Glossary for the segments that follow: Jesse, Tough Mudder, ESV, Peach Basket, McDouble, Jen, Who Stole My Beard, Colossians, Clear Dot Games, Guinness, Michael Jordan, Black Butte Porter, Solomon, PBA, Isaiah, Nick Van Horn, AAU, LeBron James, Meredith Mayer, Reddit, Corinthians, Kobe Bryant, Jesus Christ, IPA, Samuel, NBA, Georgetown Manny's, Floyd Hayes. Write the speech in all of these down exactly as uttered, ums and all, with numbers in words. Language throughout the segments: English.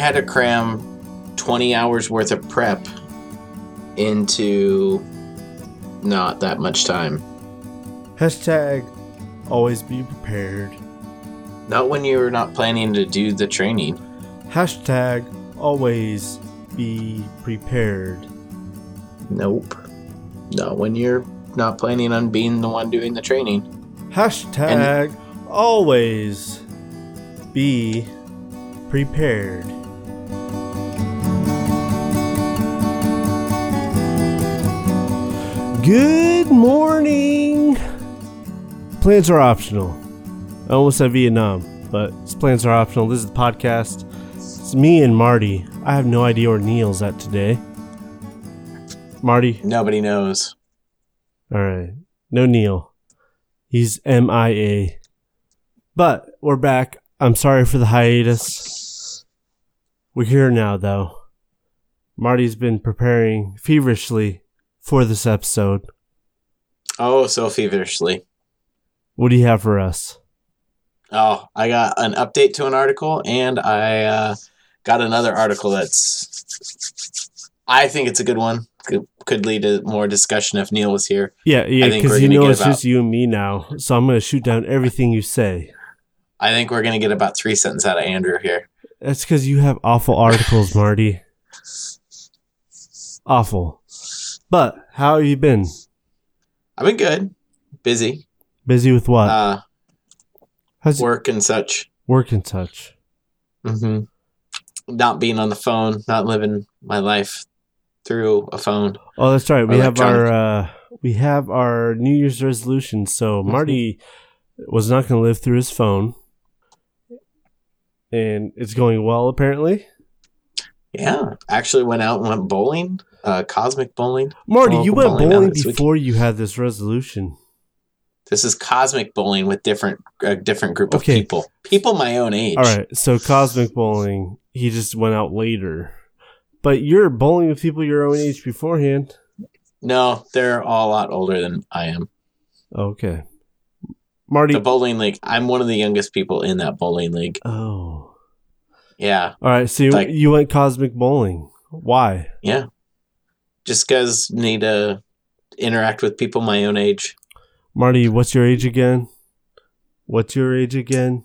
had to cram twenty hours worth of prep into not that much time. Hashtag always be prepared. Not when you're not planning to do the training. Hashtag always be prepared. Nope. Not when you're not planning on being the one doing the training. Hashtag and always be prepared. Good morning. Plans are optional. I almost said Vietnam, but plans are optional. This is the podcast. It's me and Marty. I have no idea where Neil's at today. Marty? Nobody knows. All right. No Neil. He's M I A. But we're back. I'm sorry for the hiatus. We're here now, though. Marty's been preparing feverishly for this episode. Oh, so feverishly. What do you have for us? Oh, I got an update to an article, and I uh, got another article that's, I think it's a good one. Could, could lead to more discussion if Neil was here. Yeah, yeah, because you know it's about, just you and me now, so I'm going to shoot down everything you say. I think we're going to get about three sentences out of Andrew here. That's because you have awful articles, Marty. Awful. But how have you been? I've been good. Busy. Busy with what? Uh, How's work it? and such. Work and such. Mm-hmm. Not being on the phone, not living my life through a phone. Oh, that's right. We have our uh, we have our New Year's resolution. So Marty mm-hmm. was not going to live through his phone, and it's going well apparently. Yeah, actually went out and went bowling, uh, cosmic bowling. Marty, well, you went bowling, bowling before you had this resolution. This is cosmic bowling with different a uh, different group okay. of people. People my own age. All right. So cosmic bowling, he just went out later. But you're bowling with people your own age beforehand. No, they're all a lot older than I am. Okay. Marty. The bowling league. I'm one of the youngest people in that bowling league. Oh. Yeah. All right. So you, like, you went cosmic bowling. Why? Yeah. Just because I need to interact with people my own age. Marty, what's your age again? What's your age again?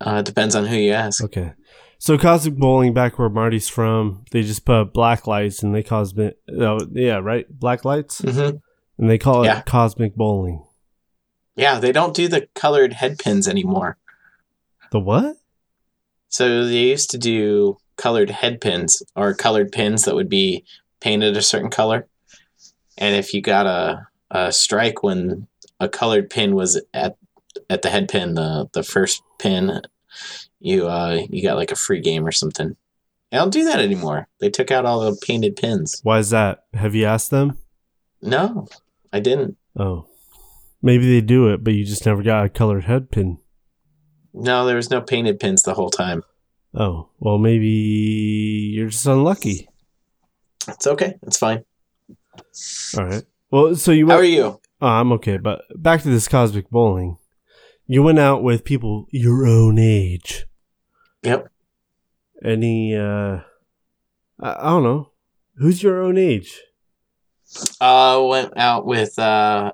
Uh, depends on who you ask. Okay. So cosmic bowling, back where Marty's from, they just put black lights and they cosmic... Oh, yeah, right? Black lights? Mm-hmm. And they call it yeah. cosmic bowling. Yeah, they don't do the colored head pins anymore. The what? So they used to do colored head pins or colored pins that would be painted a certain color. And if you got a... Uh, strike when a colored pin was at at the head pin, the the first pin, you uh you got like a free game or something. They don't do that anymore. They took out all the painted pins. Why is that? Have you asked them? No, I didn't. Oh, maybe they do it, but you just never got a colored head pin. No, there was no painted pins the whole time. Oh, well, maybe you're just unlucky. It's okay. It's fine. All right. Well, so you went, how are you? Oh, I'm okay, but back to this cosmic bowling. You went out with people your own age. Yep. Any, uh, I, I don't know. Who's your own age? I uh, went out with uh,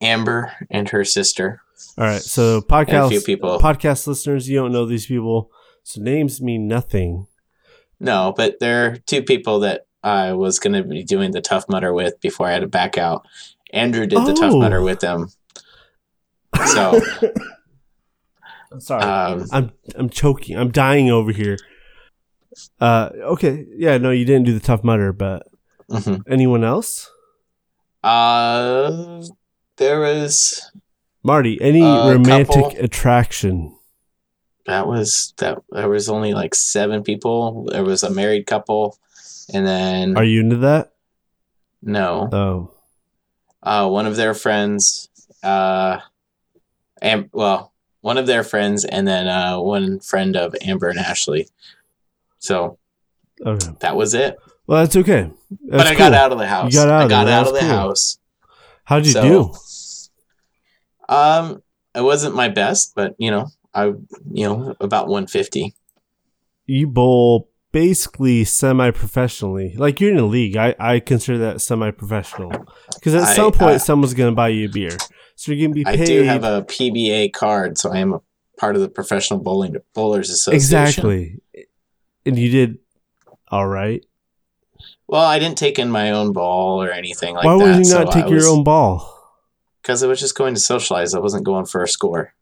Amber and her sister. All right, so podcast, a few people. Podcast listeners, you don't know these people, so names mean nothing. No, but there are two people that I was going to be doing the Tough Mudder with before I had to back out. Andrew did oh. the Tough Mudder with them. So. I'm sorry. Um, I'm I'm choking. I'm dying over here. Uh, okay. Yeah, no, you didn't do the Tough Mudder, but mm-hmm. anyone else? Uh, there was. Marty, any romantic couple. attraction? That was, that, there was only like seven people. There was a married couple. And then, are you into that? No. Oh. Uh, one of their friends, uh, Am- well, one of their friends, and then uh, one friend of Amber and Ashley. So, okay. That was it. Well, that's okay. That's but I cool. got out of the house. You got out I got out of the cool. house. How'd you so, do? Um, it wasn't my best, but you know, I, you know, about one fifty. you bowl basically semi-professionally. Like, you're in a league. I, I consider that semi-professional. Because at I, some point, uh, someone's going to buy you a beer. So you're going to be paid. I do have a P B A card, so I am a part of the Professional Bowling Bowlers Association. Exactly. And you did all right. Well, I didn't take in my own ball or anything like that. Why would that, you not so take I your was, own ball? Because I was just going to socialize. I wasn't going for a score.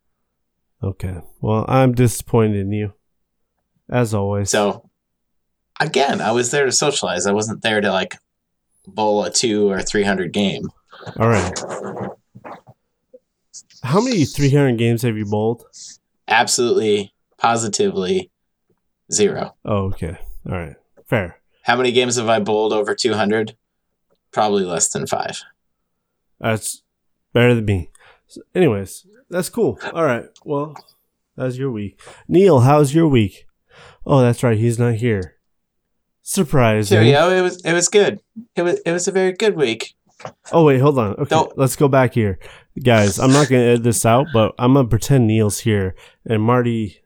Okay. Well, I'm disappointed in you, as always. So, again, I was there to socialize. I wasn't there to, like, bowl a two or three hundred game. All right. How many three hundred games have you bowled? Absolutely, positively, zero. Oh, okay. All right. Fair. How many games have I bowled over two hundred? Probably less than five. That's better than me. So anyways, that's cool. All right. Well, how's your week? Neil, how's your week? Oh, that's right. He's not here. Surprise. Cheerio. Yeah, it was, it was good. It was, it was a very good week. Oh, wait. Hold on. Okay. Don't. Let's go back here. Guys, I'm not going to edit this out, but I'm going to pretend Neil's here. And Marty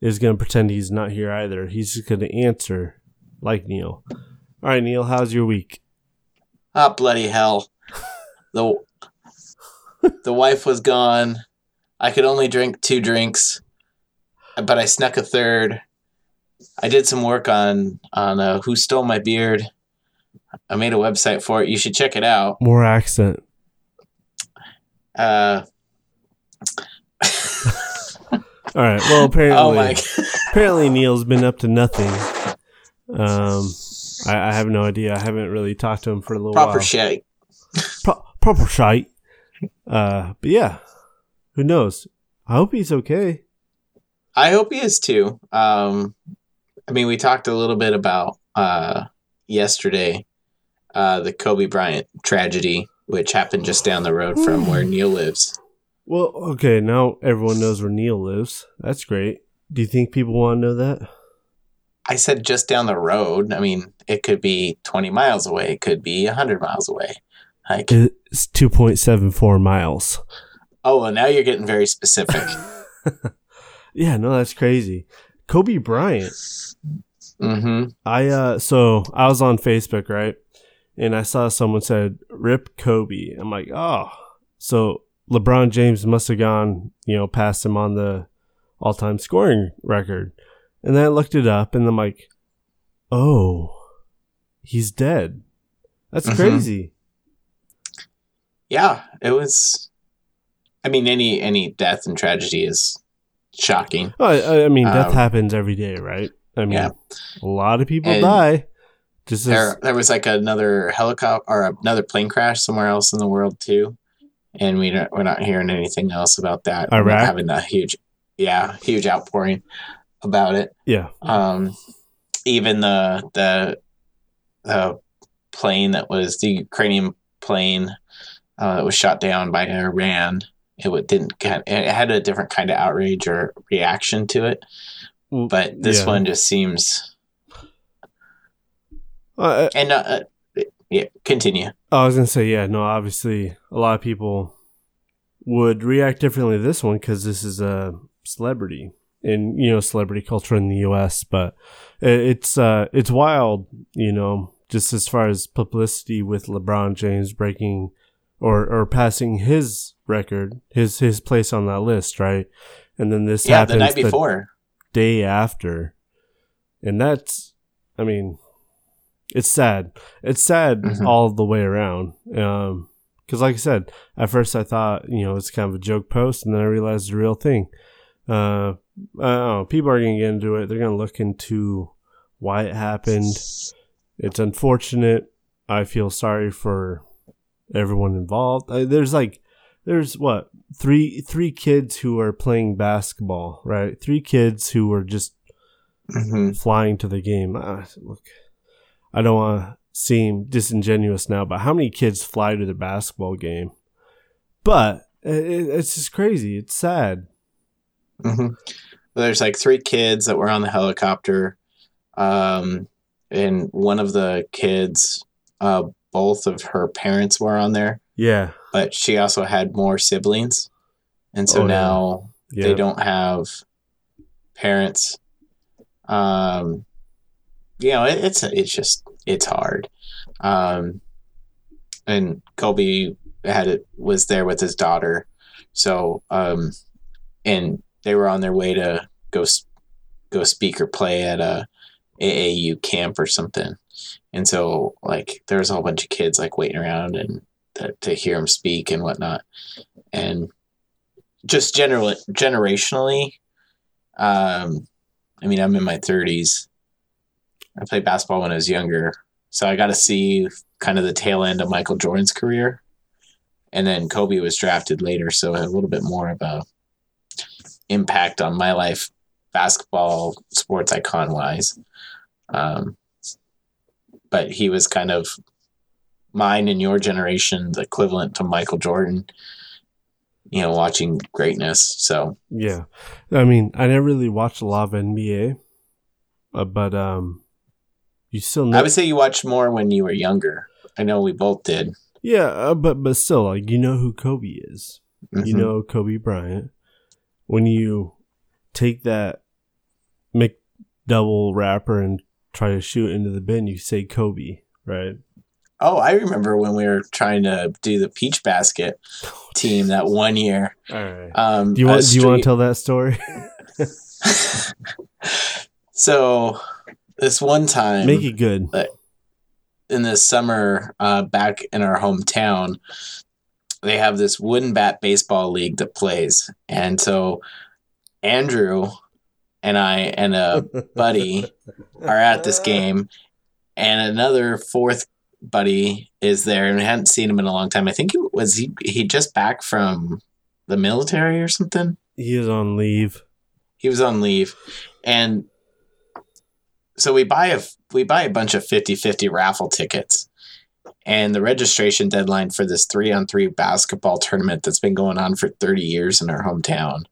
is going to pretend he's not here either. He's just going to answer like Neil. All right, Neil, how's your week? Ah, oh, bloody hell. The the wife was gone. I could only drink two drinks, but I snuck a third. I did some work on, on uh, Who Stole My Beard. I made a website for it. You should check it out. More accent. Uh. All right. Well, apparently, oh my apparently Neil's been up to nothing. Um, I, I have no idea. I haven't really talked to him for a little proper while. Shite. Pro- proper shite. Uh, but yeah, who knows? I hope he's okay. I hope he is too. Um, I mean, we talked a little bit about uh yesterday, uh, the Kobe Bryant tragedy, which happened just down the road from where Neil lives. Well, okay, now everyone knows where Neil lives. That's great. Do you think people want to know that? I said just down the road. I mean, it could be twenty miles away. It could be one hundred miles away. Like, it's two point seven four miles. Oh, well, now you're getting very specific. Yeah, no, that's crazy. Kobe Bryant. Mm-hmm. I uh, so I was on Facebook, right? And I saw someone said, "Rip Kobe." I'm like, oh. So LeBron James must have gone, you know, past him on the all-time scoring record. And then I looked it up, and I'm like, oh, he's dead. That's mm-hmm. crazy. Yeah, it was. I mean, any any death and tragedy is shocking. Oh, I, I mean, death um, happens every day, right? I mean, yeah. A lot of people and die. Just there, as, there was like another helicopter or another plane crash somewhere else in the world too, and we don't, we're not hearing anything else about that. Iraq? We're not having a huge, yeah, huge outpouring about it. Yeah. Um, even the the the plane that was the Ukrainian plane. Uh, it was shot down by Iran. It didn't. It had a different kind of outrage or reaction to it, but this yeah. one just seems. Uh, and uh, yeah, continue. I was gonna say yeah. No, obviously, a lot of people would react differently to this one because this is a celebrity in you know celebrity culture in the U S But it's uh, it's wild, you know, just as far as publicity with LeBron James breaking. Or, or passing his record, his his place on that list, right? And then this yeah, happens the night before, the day after, and that's, I mean, it's sad. It's sad mm-hmm. all the way around. Um, because like I said, at first I thought you know it's kind of a joke post, and then I realized the real thing. Uh, I don't know, people are gonna get into it. They're gonna look into why it happened. It's unfortunate. I feel sorry for everyone involved. I, there's like there's what three three kids who are playing basketball, right? Three kids who were just mm-hmm. flying to the game. Ah, look, I don't want to seem disingenuous now, but how many kids fly to the basketball game? But it, it's just crazy. It's sad. Mm-hmm. There's like three kids that were on the helicopter, um, and one of the kids. Uh, Both of her parents were on there. Yeah. But she also had more siblings. And so oh, now yeah. Yeah. they don't have parents. Um, you know, it, it's it's just it's hard. Um, and Kobe had it was there with his daughter, so um, and they were on their way to go go speak or play at a A A U camp or something. And so, like, there was a whole bunch of kids like waiting around and th- to hear him speak and whatnot. And just general generationally, um, I mean, I'm in my thirties. I played basketball when I was younger, so I got to see kind of the tail end of Michael Jordan's career. And then Kobe was drafted later, so a little bit more of a impact on my life, basketball, sports icon wise. Um, but he was kind of mine and your generation's equivalent to Michael Jordan, you know, watching greatness. So, yeah, I mean, I never really watched a lot of N B A, uh, but, um, you still know. I would say you watched more when you were younger. I know we both did. Yeah. Uh, but, but still, like, you know who Kobe is, mm-hmm. you know, Kobe Bryant. When you take that McDouble wrapper and try to shoot into the bin, you say Kobe, right? Oh, I remember when we were trying to do the Peach Basket team that one year. All right. Um, do you want? Street... Do you want to tell that story? So this one time, make it good. In the summer, uh, back in our hometown, they have this wooden bat baseball league that plays, and so Andrew and I and a buddy are at this game, and another fourth buddy is there, and I hadn't seen him in a long time. I think he was he he just back from the military or something. He was on leave. He was on leave, and so we buy a we buy a bunch of fifty-fifty raffle tickets, and the registration deadline for this three-on-three basketball tournament that's been going on for thirty years in our hometown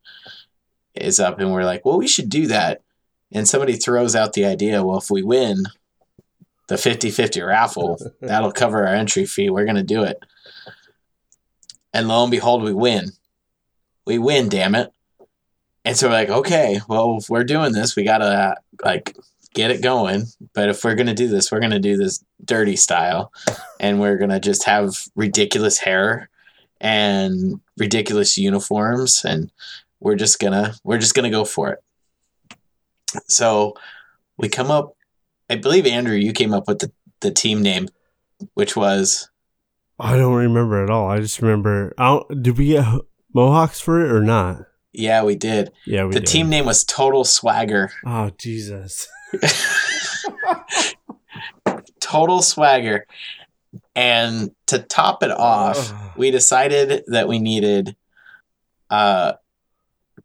is up, and we're like, well, we should do that. And somebody throws out the idea, well, if we win the fifty-fifty raffle, that'll cover our entry fee. We're going to do it. And lo and behold, we win. We win, damn it. And so we're like, okay, well, if we're doing this, we got to, like, get it going. But if we're going to do this, we're going to do this dirty style. And we're going to just have ridiculous hair and ridiculous uniforms. And we're just going to, we're just going to go for it. So we come up, I believe, Andrew, you came up with the, the team name, which was... I don't remember at all. I just remember... I don't, did we get Mohawks for it or not? Yeah, we did. Yeah, we the did. The team name was Total Swagger. Oh, Jesus. Total Swagger. And to top it off, we decided that we needed uh,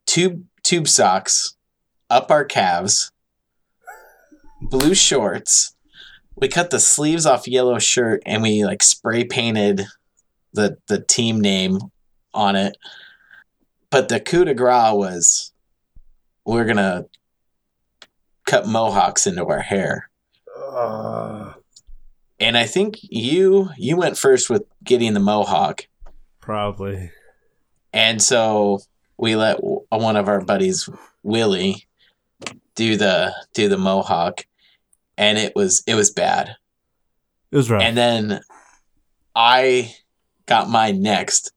tube tube socks up our calves, blue shorts. We cut the sleeves off yellow shirt, and we like spray painted the the team name on it. But the coup de grace was, we're gonna cut mohawks into our hair. Uh, and I think you you went first with getting the mohawk, probably. And so we let one of our buddies, Willie, do the do the mohawk. And it was it was bad. It was rough. And then I got mine next,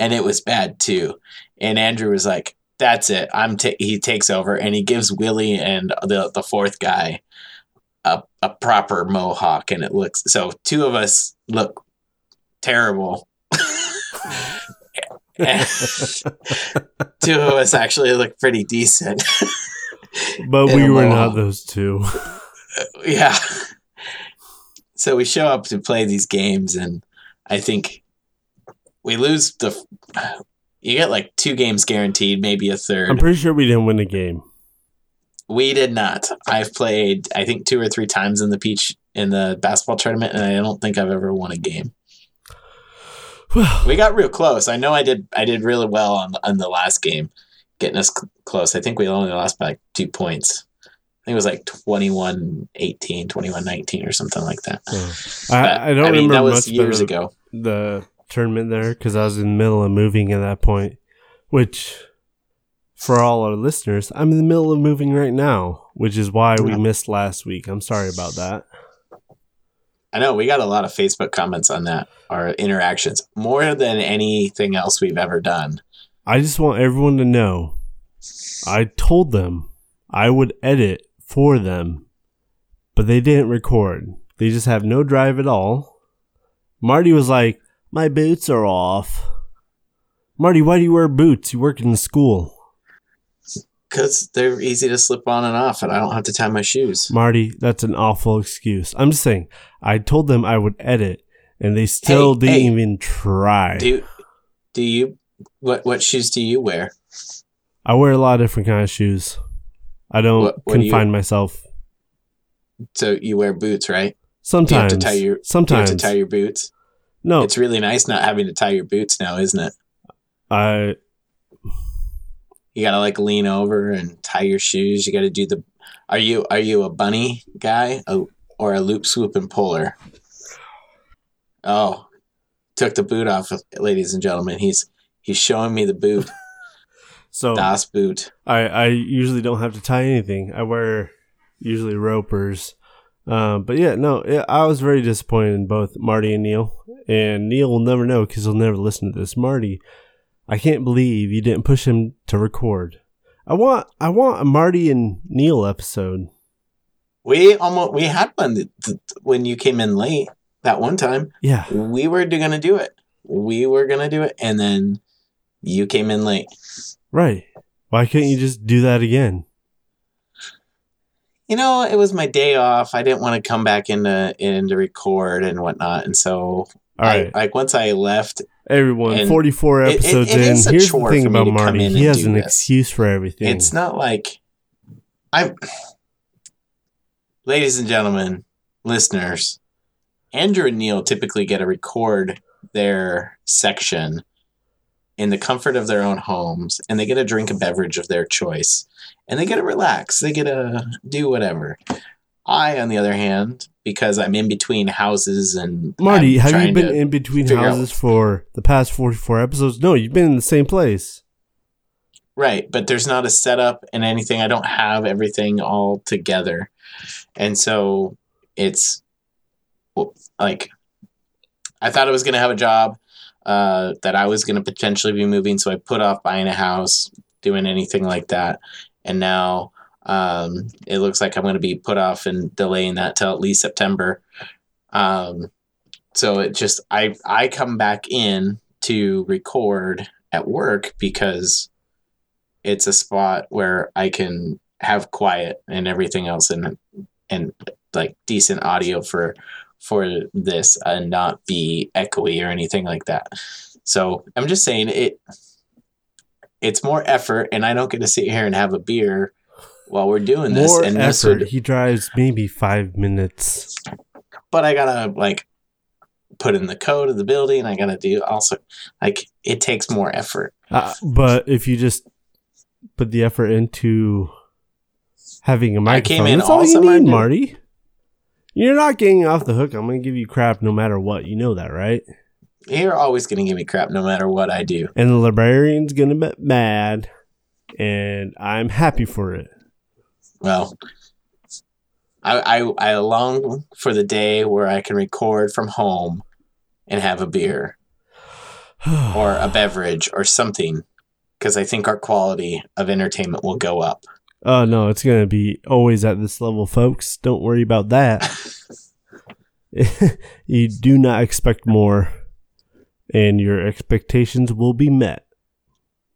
and it was bad too. And Andrew was like, "That's it. I'm." T-. He takes over, and he gives Willie and the the fourth guy a a proper mohawk, and it looks so. Two of us look terrible. Two of us actually look pretty decent. But we were not those two. Yeah. So we show up to play these games, and I think we lose the. You get like two games guaranteed, maybe a third. I'm pretty sure we didn't win a game. We did not. I've played, I think, two or three times in the Peach in the basketball tournament, and I don't think I've ever won a game. We got real close. I know I did. I did really well on on the last game, getting us cl- close. I think we only lost by like two points. I think it was like twenty-one eighteen, twenty-one nineteen or something like that. Yeah. I, I don't I mean, remember that was much years the, ago. The tournament there, because I was in the middle of moving at that point, which for all our listeners, I'm in the middle of moving right now, which is why we missed last week. I'm sorry about that. I know we got a lot of Facebook comments on that, our interactions, more than anything else we've ever done. I just want everyone to know I told them I would edit for them, but they didn't record. They just have no drive at all. Marty was like, my boots are off. Marty, why do you wear boots? You work in school. Because they're easy to slip on and off, and I don't have to tie my shoes. Marty, that's an awful excuse. I'm just saying, I told them I would edit, and they still hey, didn't hey, even try. Do, do you? What what shoes do you wear? I wear a lot of different kinds of shoes. I don't what, what confine do you, myself. So you wear boots, right? Sometimes. You have to tie your, sometimes. You have to tie your boots. No. It's really nice not having to tie your boots now, isn't it? I... You gotta like lean over and tie your shoes. You gotta do the. Are you are you a bunny guy or a loop, swoop, and puller? Oh, took the boot off, ladies and gentlemen. He's he's showing me the boot. So das Boot. I I usually don't have to tie anything. I wear usually ropers, uh, but yeah, no. I was very disappointed in both Marty and Neil, and Neil will never know because he'll never listen to this. Marty, I can't believe you didn't push him to record. I want I want a Marty and Neil episode. We almost we had one th- th- when you came in late that one time. Yeah. We were going to do it. We were going to do it and then you came in late. Right. Why couldn't you just do that again? You know, it was my day off. I didn't want to come back in to, in to record and whatnot. And so All right. I, like once I left, everyone forty-four episodes it, it, it in. Here's the thing about Marty: he has an this. excuse for everything. It's not like I, ladies and gentlemen, listeners, Andrew and Neil typically get to record their section in the comfort of their own homes, and they get to drink a beverage of their choice, and they get to relax. They get to do whatever. I, on the other hand, because I'm in between houses and Marty, have you been in between houses out. for the past forty-four episodes? No, you've been in the same place. Right, but there's not a setup and anything. I don't have everything all together. And so it's like I thought I was going to have a job uh, that I was going to potentially be moving, so I put off buying a house, doing anything like that. And now Um, it looks like I'm going to be put off and delaying that till at least September. Um, so it just, I, I come back in to record at work because it's a spot where I can have quiet and everything else and, and like decent audio for, for this and not be echoey or anything like that. So I'm just saying it, it's more effort and I don't get to sit here and have a beer while we're doing this. More and effort. This would, he drives maybe five minutes. But I gotta like put in the code of the building. I gotta do also like it takes more effort. Uh, but if you just put the effort into having a microphone, I came in that's all, all you need, did. Marty. You're not getting off the hook. I'm gonna give you crap no matter what. You know that, right? You're always gonna give me crap no matter what I do. And the librarian's gonna be mad, and I'm happy for it. Well, I, I I long for the day where I can record from home and have a beer or a beverage or something, because I think our quality of entertainment will go up. Oh, no, it's going to be always at this level, folks. Don't worry about that. You do not expect more, and your expectations will be met.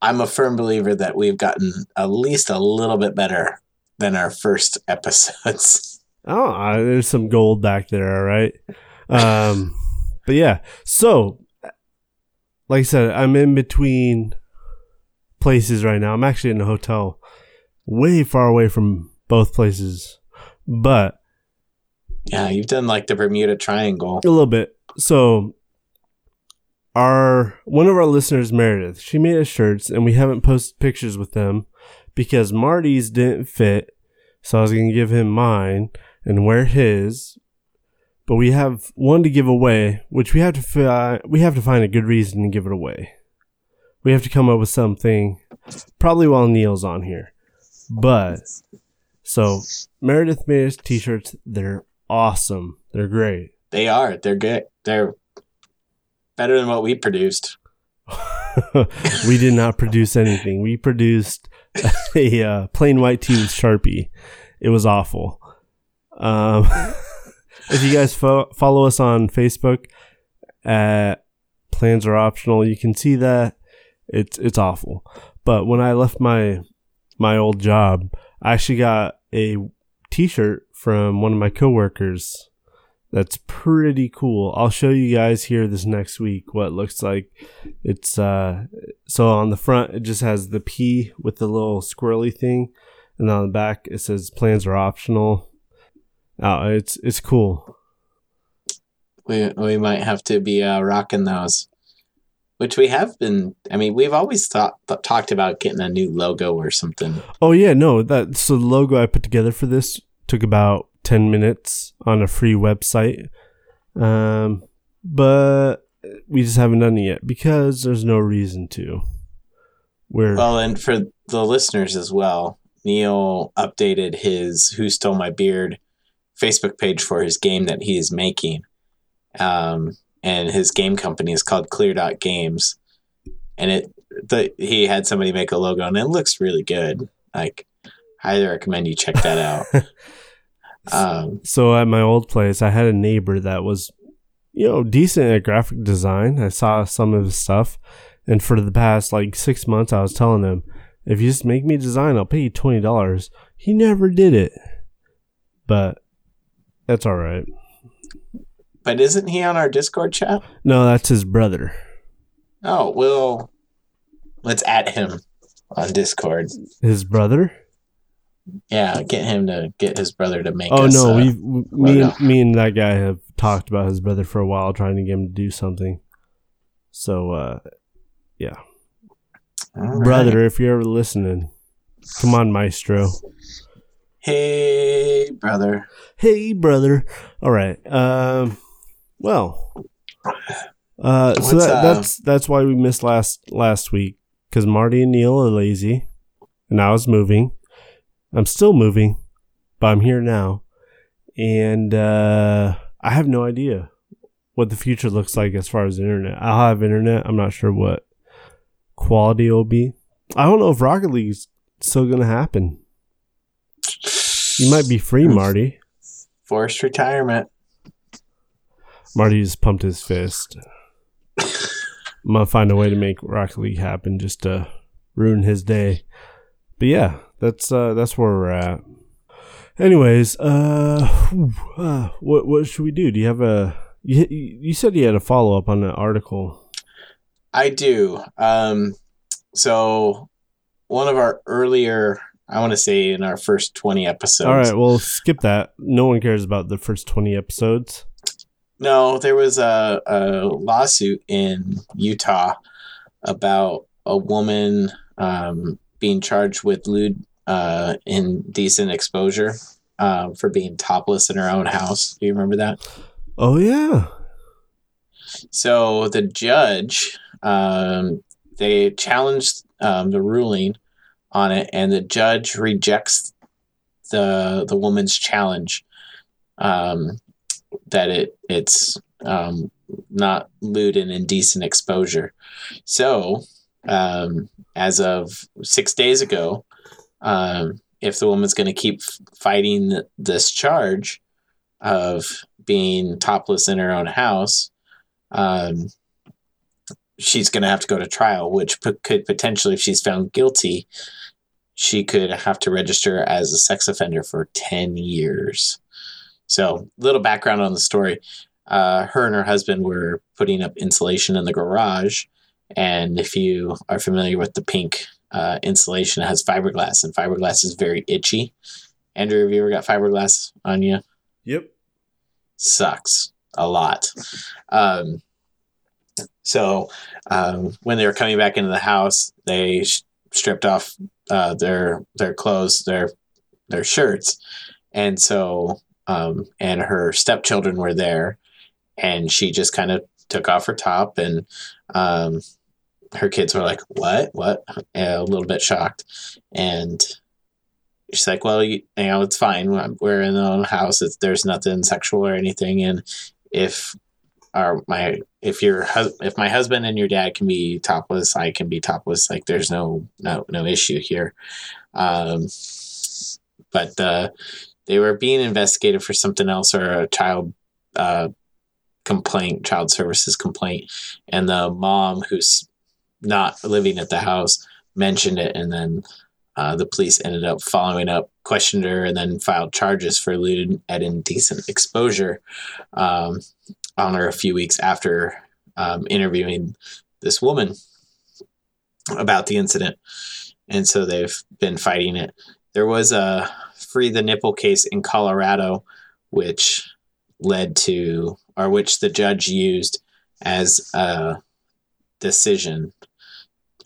I'm a firm believer that we've gotten at least a little bit better than our first episodes. Oh, there's some gold back there, all right? Um, but yeah, so, like I said, I'm in between places right now. I'm actually in a hotel way far away from both places, but... Yeah, you've done like the Bermuda Triangle. A little bit. So, our one of our listeners, Meredith, she made us shirts, and we haven't posted pictures with them, because Marty's didn't fit, so I was going to give him mine and wear his. But we have one to give away, which we have to fi- we have to find a good reason to give it away. we have to come up with something probably while Neil's on here. But so Meredith Mayer's t-shirts, they're awesome. They're great. They are. They're good. They're better than what we produced. We did not produce anything. We produced a uh, plain white tee with Sharpie. It was awful. Um, if you guys fo- follow us on Facebook at Plans Are Optional, you can see that it's it's awful. But when I left my my old job, I actually got a t-shirt from one of my coworkers. That's pretty cool. I'll show you guys here this next week what it looks like. It's uh so on the front it just has the P with the little squirrely thing, and on the back it says Plans Are Optional. Oh, it's it's cool. We we might have to be uh, rocking those, which we have been. I mean, we've always thought th- talked about getting a new logo or something. Oh yeah, no, that so the logo I put together for this took about ten minutes on a free website, um but we just haven't done it yet because there's no reason to. We're well, and for the listeners as well, Neil updated his Who Stole My Beard Facebook page for his game that he is making, um and his game company is called Clear Dot Games, and it the he had somebody make a logo and it looks really good. Like, highly recommend you check that out. Um, so at my old place, I had a neighbor that was, you know, decent at graphic design. I saw some of his stuff, and for the past like six months, I was telling him, "If you just make me design, I'll pay you twenty dollars." He never did it, but that's all right. But isn't he on our Discord chat? No, that's his brother. Oh well, let's add him on Discord. His brother. Yeah, get him to get his brother to make. Oh us, no, uh, we me and, me and that guy have talked about his brother for a while, trying to get him to do something. So, uh, yeah, all brother, right. If you're ever listening, come on, Maestro. Hey, brother. Hey, brother. All right. Um. Well. Uh. What's so that, uh, that's that's why we missed last last week, because Marty and Neil are lazy, and I was moving. I'm still moving, but I'm here now, and uh, I have no idea what the future looks like as far as the internet. I'll have internet. I'm not sure what quality it'll be. I don't know if Rocket League's still going to happen. You might be free, Marty. Forced retirement. Marty just pumped his fist. I'm going to find a way to make Rocket League happen just to ruin his day. But yeah. That's uh, that's where we're at. Anyways, uh, uh, what what should we do? Do you have a you, you said you had a follow up on an article? I do. Um, so one of our earlier, I want to say in our first twenty episodes. All right, well, skip that. No one cares about the first twenty episodes. No, there was a, a lawsuit in Utah about a woman um, being charged with lewd uh, indecent exposure uh, for being topless in her own house. Do you remember that? Oh, yeah. So the judge, um, they challenged um, the ruling on it, and the judge rejects the the woman's challenge um, that it it's um, not lewd and indecent exposure. So um, as of six days ago, um, if the woman's going to keep fighting th- this charge of being topless in her own house, um, she's going to have to go to trial, which p- could potentially, if she's found guilty, she could have to register as a sex offender for ten years. So, little background on the story. Uh, her and her husband were putting up insulation in the garage. And if you are familiar with the pink uh, insulation, it has fiberglass, and fiberglass is very itchy. Andrew, have you ever got fiberglass on you? Yep. Sucks a lot. Um, so um, when they were coming back into the house, they sh- stripped off uh, their their clothes, their their shirts, and so um, and her stepchildren were there, and she just kind of took off her top and. Um, her kids were like, what, what? And a little bit shocked. And she's like, well, you, you know, it's fine. We're in the house. It's, there's nothing sexual or anything. And if our, my, if your hus- if my husband and your dad can be topless, I can be topless. Like, there's no, no, no issue here. Um, but uh, they were being investigated for something else, or a child uh, complaint, child services complaint. And the mom, who's not living at the house, mentioned it. And then uh, the police ended up following up, questioned her, and then filed charges for lewd and indecent exposure um, on her a few weeks after um, interviewing this woman about the incident. And so they've been fighting it. There was a Free the Nipple case in Colorado, which led to, or which the judge used as a decision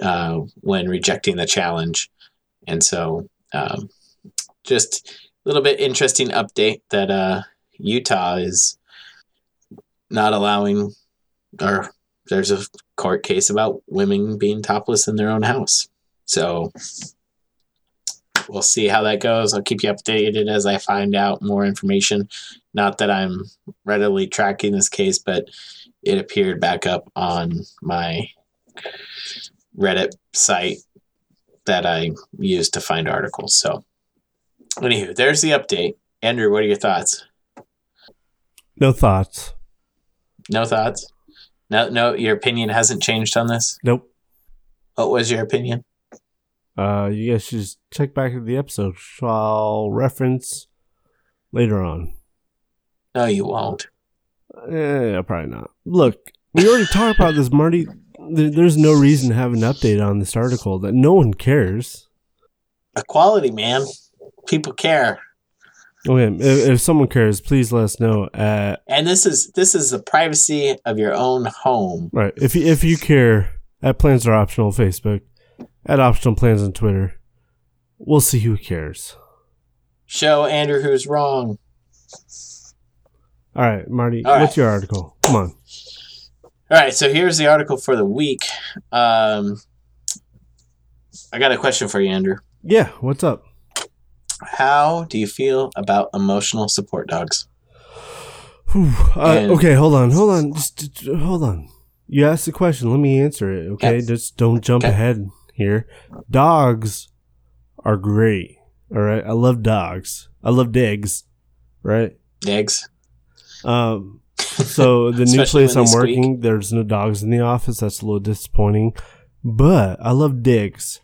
uh, when rejecting the challenge. And so um, just a little bit interesting update that uh, Utah is not allowing, or there's a court case about women being topless in their own house. So we'll see how that goes. I'll keep you updated as I find out more information. Not that I'm readily tracking this case, but it appeared back up on my Reddit site that I use to find articles. So anywho, there's the update. Andrew, what are your thoughts? No thoughts. No thoughts? No, no, your opinion hasn't changed on this? Nope. What was your opinion? Uh, you guys should just check back at the episode, which I'll reference later on. No, you won't. Eh, probably not. Look, we already talked about this, Marty. There's no reason to have an update on this article that no one cares. Equality, man. People care. Okay, if, if someone cares, please let us know. At, and this is this is the privacy of your own home. Right. If you, if you care, at Plans Are Optional Facebook. At Optional Plans on Twitter. We'll see who cares. Show Andrew who's wrong. All right, Marty, All right. What's your article? Come on. All right, so here's the article for the week. Um, I got a question for you, Andrew. Yeah, what's up? How do you feel about emotional support dogs? Uh, okay, hold on, hold on. Just, just hold on. You asked the question. Let me answer it, okay? okay. Just don't jump okay. ahead here. Dogs are great, all right? I love dogs. I love digs, right? Digs. Um, so the new place I'm working, there's no dogs in the office. That's a little disappointing. But I love digs.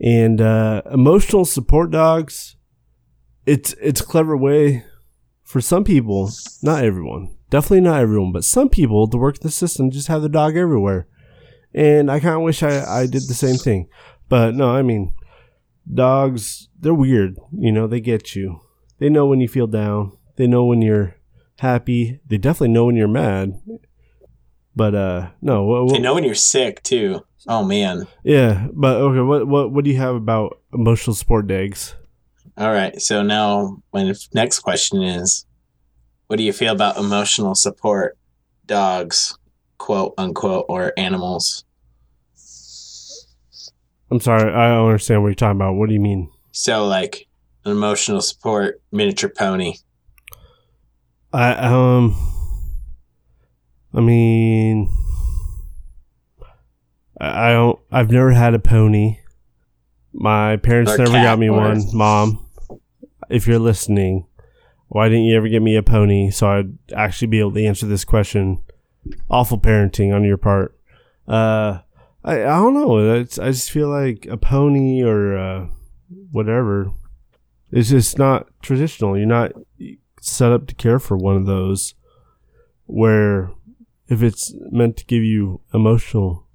And uh, emotional support dogs, it's, it's a clever way for some people, not everyone. Definitely not everyone, but some people to work the system just have the dog everywhere. And I kind of wish I, I did the same thing. But no, I mean, dogs, they're weird. You know, they get you. They know when you feel down. They know when you're happy. They definitely know when you're mad. But uh, no. What, what, they know when you're sick, too. Oh, man. Yeah. But okay, what, what, what do you have about emotional support dogs? All right. So now my next question is, what do you feel about emotional support dogs, quote unquote, or animals? I'm sorry, I don't understand what you're talking about. What do you mean? So, like, an emotional support miniature pony. I um, I mean, I don't. I've never had a pony. My parents or never got me one. Mom, if you're listening. Why didn't you ever get me a pony so I'd actually be able to answer this question? Awful parenting on your part. Uh, I, I don't know. It's, I just feel like a pony or uh, whatever. It's just not traditional. You're not set up to care for one of those where if it's meant to give you emotional...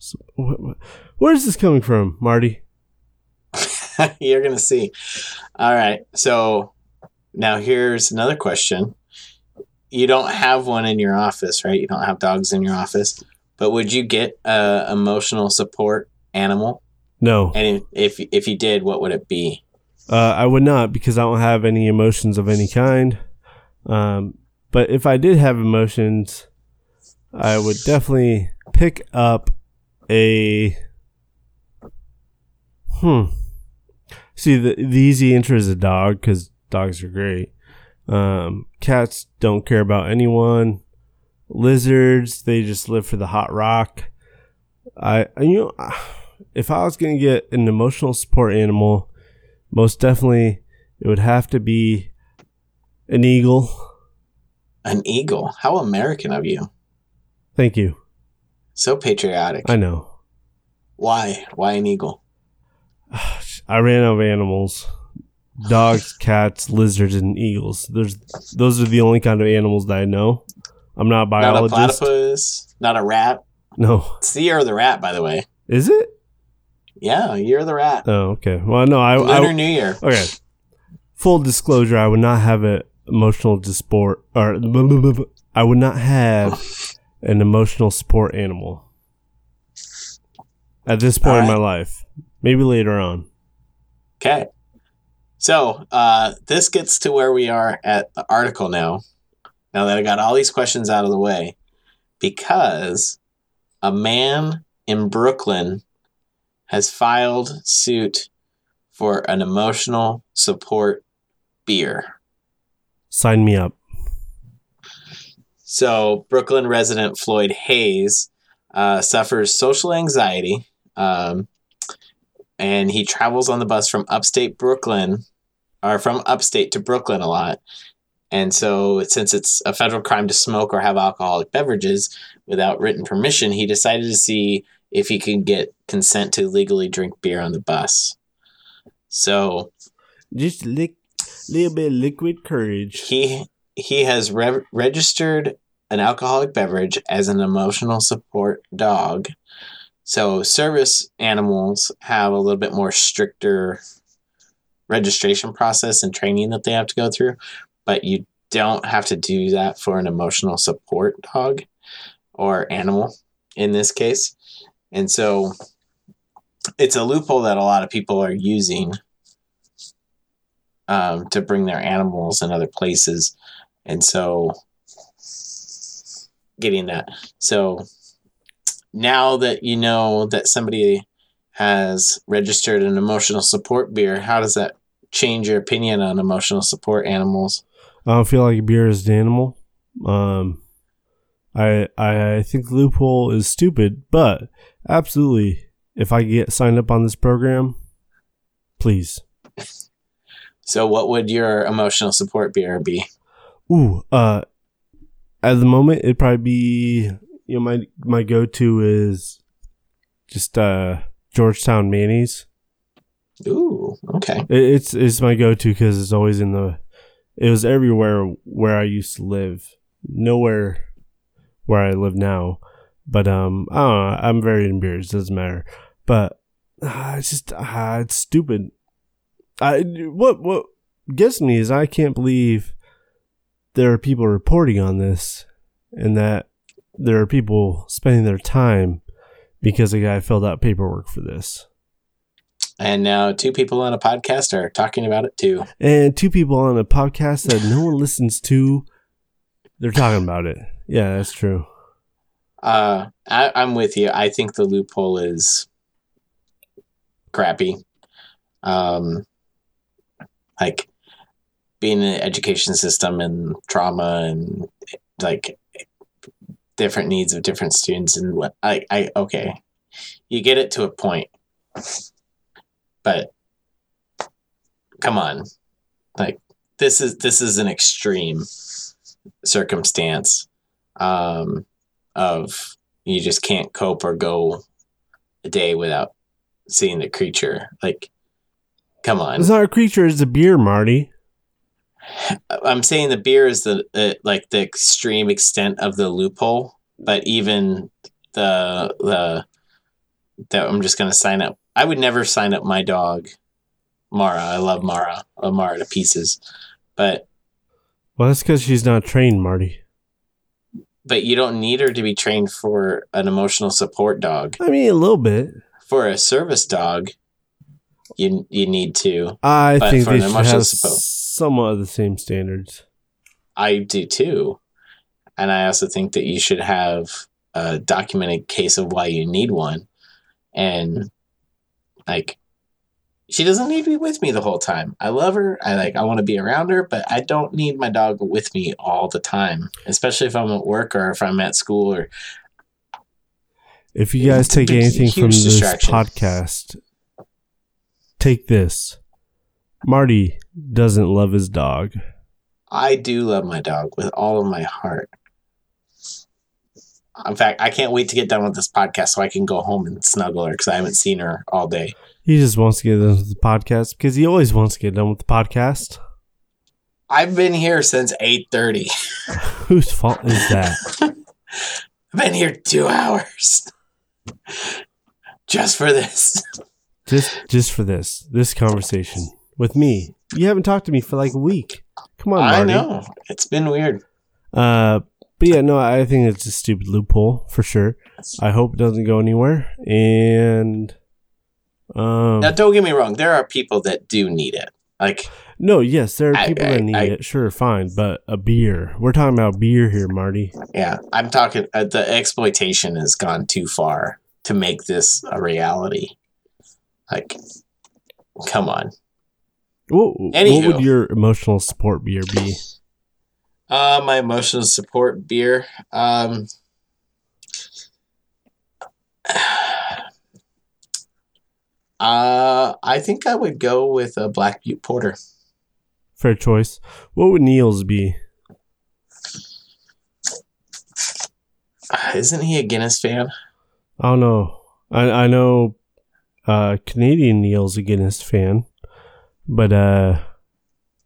Where is this coming from, Marty? You're going to see. All right. So... Now, here's another question. You don't have one in your office, right? You don't have dogs in your office. But would you get an emotional support animal? No. And if if you did, what would it be? Uh, I would not, because I don't have any emotions of any kind. Um, but if I did have emotions, I would definitely pick up a Hmm. See, the, the easy answer is a dog, because dogs are great. Um, cats don't care about anyone. Lizards, they just live for the hot rock. I, you know, if I was going to get an emotional support animal, most definitely it would have to be an eagle. An eagle? How American of you. Thank you. So patriotic. I know. Why? Why an eagle? I ran out of animals. Dogs, cats, lizards, and eagles. There's those are the only kind of animals that I know. I'm not a biologist. Not a platypus. Not a rat. No. It's the year of the rat, by the way. Is it? Yeah, year of the rat. Oh, okay. Well, no, I... Lunar I, New Year. Okay. Full disclosure, I would not have an emotional disport... Or... I would not have an emotional support animal at this point right. in my life. Maybe later on. Okay. So, uh, this gets to where we are at the article now. Now that I got all these questions out of the way. Because... a man in Brooklyn has filed suit for an emotional support beer. Sign me up. So, Brooklyn resident Floyd Hayes uh, suffers social anxiety, um, and he travels on the bus from upstate Brooklyn, or from upstate to Brooklyn a lot. And so, since it's a federal crime to smoke or have alcoholic beverages without written permission, he decided to see if he could get consent to legally drink beer on the bus. So, just a li- little bit of liquid courage. He he has re- registered an alcoholic beverage as an emotional support dog. So, service animals have a little bit more stricter registration process and training that they have to go through. But you don't have to do that for an emotional support dog or animal in this case. And so it's a loophole that a lot of people are using um, to bring their animals in other places. And so getting that. So now that you know that somebody has registered an emotional support beer, how does that change your opinion on emotional support animals? I don't feel like beer is an animal. Um, I I think the loophole is stupid, but absolutely, if I get signed up on this program, please. So, what would your emotional support beer be? Ooh, uh, at the moment, it'd probably be, you know, my my go to is just uh, Georgetown Manny's. Ooh, okay. It's it's my go to because it's always in the. It was everywhere where I used to live. Nowhere where I live now, but um, I don't know. I'm very in beers. Doesn't matter. But uh, it's just uh, it's stupid. I what what gets me is I can't believe there are people reporting on this, and that there are people spending their time because a guy filled out paperwork for this. And now two people on a podcast are talking about it too. And two people on a podcast that no one listens to, they're talking about it. Yeah, that's true. Uh, I, I'm with you. I think the loophole is crappy. Um, like being in the education system and trauma and like different needs of different students. And what I, I, okay. You get it to a point. But come on, like this is this is an extreme circumstance um, of you just can't cope or go a day without seeing the creature. Like, come on, it's not a creature; it's a beer, Marty. I'm saying the beer is the uh, like the extreme extent of the loophole, but even the the that I'm just gonna sign up. I would never sign up my dog, Mara. I love Mara. I love Mara to pieces. But well, that's because she's not trained, Marty. But you don't need her to be trained for an emotional support dog. I mean, a little bit. For a service dog, you you need to. I but think for they an should have support. Somewhat of the same standards. I do too. And I also think that you should have a documented case of why you need one. And... like, she doesn't need to be with me the whole time. I love her. I like, I want to be around her, but I don't need my dog with me all the time, especially if I'm at work or if I'm at school or. If you guys take anything from this podcast, take this. Marty doesn't love his dog. I do love my dog with all of my heart. In fact, I can't wait to get done with this podcast so I can go home and snuggle her because I haven't seen her all day. He just wants to get done with the podcast because he always wants to get done with the podcast. I've been here since eight thirty. Whose fault is that? I've been here two hours just for this. Just, just for this, this conversation with me. You haven't talked to me for like a week. Come on, Marty. I know. It's been weird. Uh, but yeah, no, I think it's a stupid loophole for sure. I hope it doesn't go anywhere. And um, now, don't get me wrong. There are people that do need it. Like, no, yes, there are I, people I, that need I, it. Sure, fine, but a beer. We're talking about beer here, Marty. Yeah, I'm talking. Uh, the exploitation has gone too far to make this a reality. Like, come on. What, what would your emotional support beer be? Uh, my emotional support beer. Um, uh, I think I would go with a Black Butte Porter. Fair choice. What would Neil's be? Uh, isn't he a Guinness fan? I don't know. I, I know uh, Canadian Neil's a Guinness fan. But uh,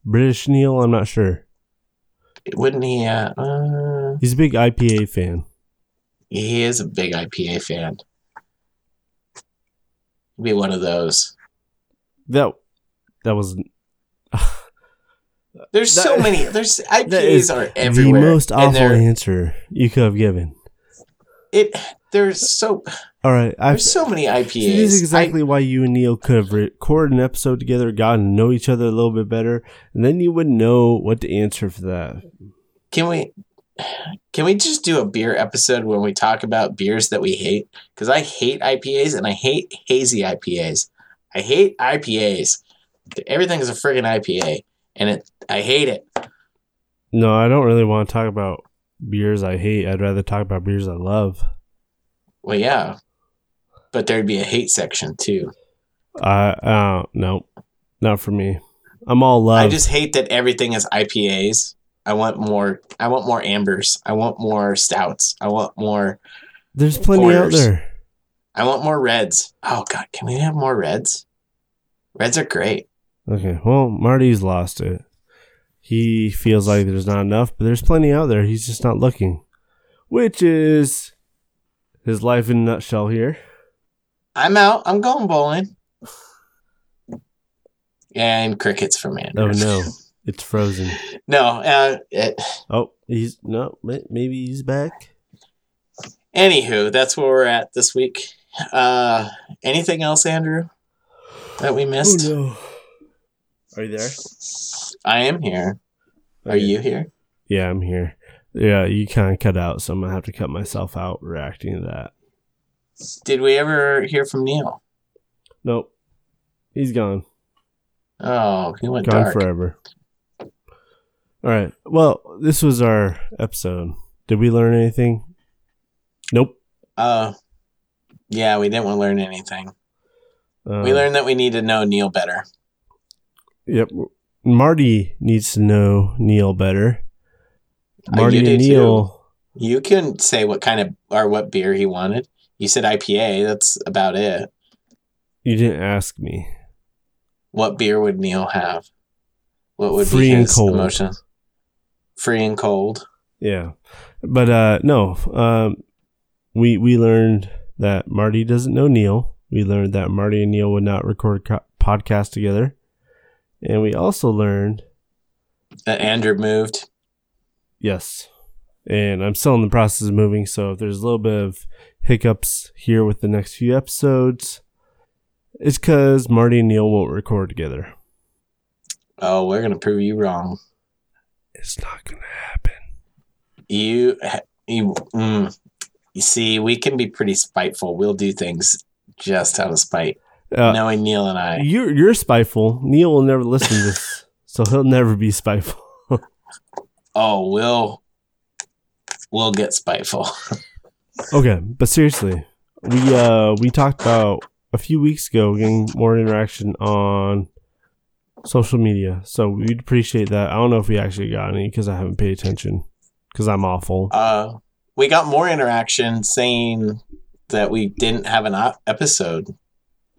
British Neil, I'm not sure. Wouldn't he? Uh, uh, He's a big I P A fan. He is a big I P A fan. Be one of those. That that was. Uh, there's that, so many. There's I P As are everywhere. The most awful answer you could have given. It there's so. All right, I've, there's so many I P As. So this is exactly I, why you and Neil could have recorded an episode together, gotten to know each other a little bit better, and then you would know what to answer for that. Can we, can we just do a beer episode when we talk about beers that we hate? Because I hate I P As and I hate hazy I P As. I hate I P As. Everything is a friggin' I P A, and it I hate it. No, I don't really want to talk about beers I hate. I'd rather talk about beers I love. Well, yeah. But there'd be a hate section too. Uh, uh no, not for me. I'm all love. I just hate that everything is I P As. I want more. I want more ambers. I want more stouts. I want more. There's plenty porters out there. I want more reds. Oh God, can we have more reds? Reds are great. Okay. Well, Marty's lost it. He feels like there's not enough, but there's plenty out there. He's just not looking, which is his life in a nutshell here. I'm out. I'm going bowling. And crickets for man. Oh, no. It's frozen. No. Uh, it, oh, he's no. Maybe he's back. Anywho, that's where we're at this week. Uh, anything else, Andrew, that we missed? Oh, no. Are you there? I am here. Are okay. You here? Yeah, I'm here. Yeah, you kind of cut out, so I'm going to have to cut myself out reacting to that. Did we ever hear from Neil? Nope. He's gone. Oh, he went gone dark. Forever. All right. Well, this was our episode. Did we learn anything? Nope. Uh, yeah, we didn't want to learn anything. Uh, we learned that we need to know Neil better. Yep. Marty needs to know Neil better. Marty and Neil. Too. You couldn't say what kind of or what beer he wanted. You said I P A. That's about it. You didn't ask me. What beer would Neil have? What would free be his and cold emotion? Free and cold. Yeah, but uh, no. Um, we we learned that Marty doesn't know Neil. We learned that Marty and Neil would not record a co- podcast together, and we also learned that Andrew moved. Yes, and I'm still in the process of moving. So if there's a little bit of hiccups here with the next few episodes, it's because Marty and Neil won't record together. Oh, we're gonna prove you wrong. It's not gonna happen. You, you, mm, you see, we can be pretty spiteful. We'll do things just out of spite. Uh, Knowing Neil and I. You're, you're spiteful. Neil will never listen to this, so he'll never be spiteful. Oh, we'll, we'll get spiteful. Okay, but seriously, we uh we talked about a few weeks ago getting more interaction on social media, so we'd appreciate that. I don't know if we actually got any because I haven't paid attention because I'm awful. Uh, we got more interaction saying that we didn't have an o- episode.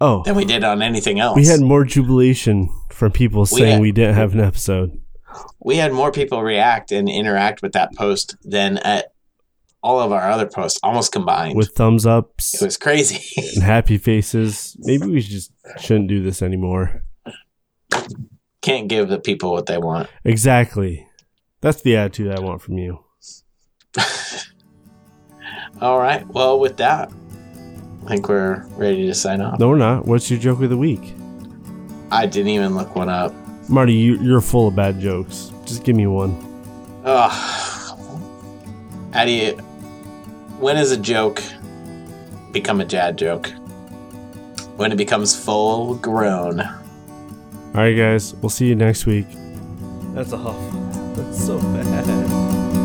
Oh, than we did on anything else. We had more jubilation from people saying we, had, we didn't have an episode. We had more people react and interact with that post than at all of our other posts, almost combined. With thumbs ups. It was crazy. And happy faces. Maybe we just shouldn't do this anymore. Can't give the people what they want. Exactly. That's the attitude I want from you. All right. Well, with that, I think we're ready to sign off. No, we're not. What's your joke of the week? I didn't even look one up. Marty, you, you're full of bad jokes. Just give me one. Ugh. How do you... When does a joke become a dad joke? When it becomes full grown. All right, guys. We'll see you next week. That's a huff. That's so bad.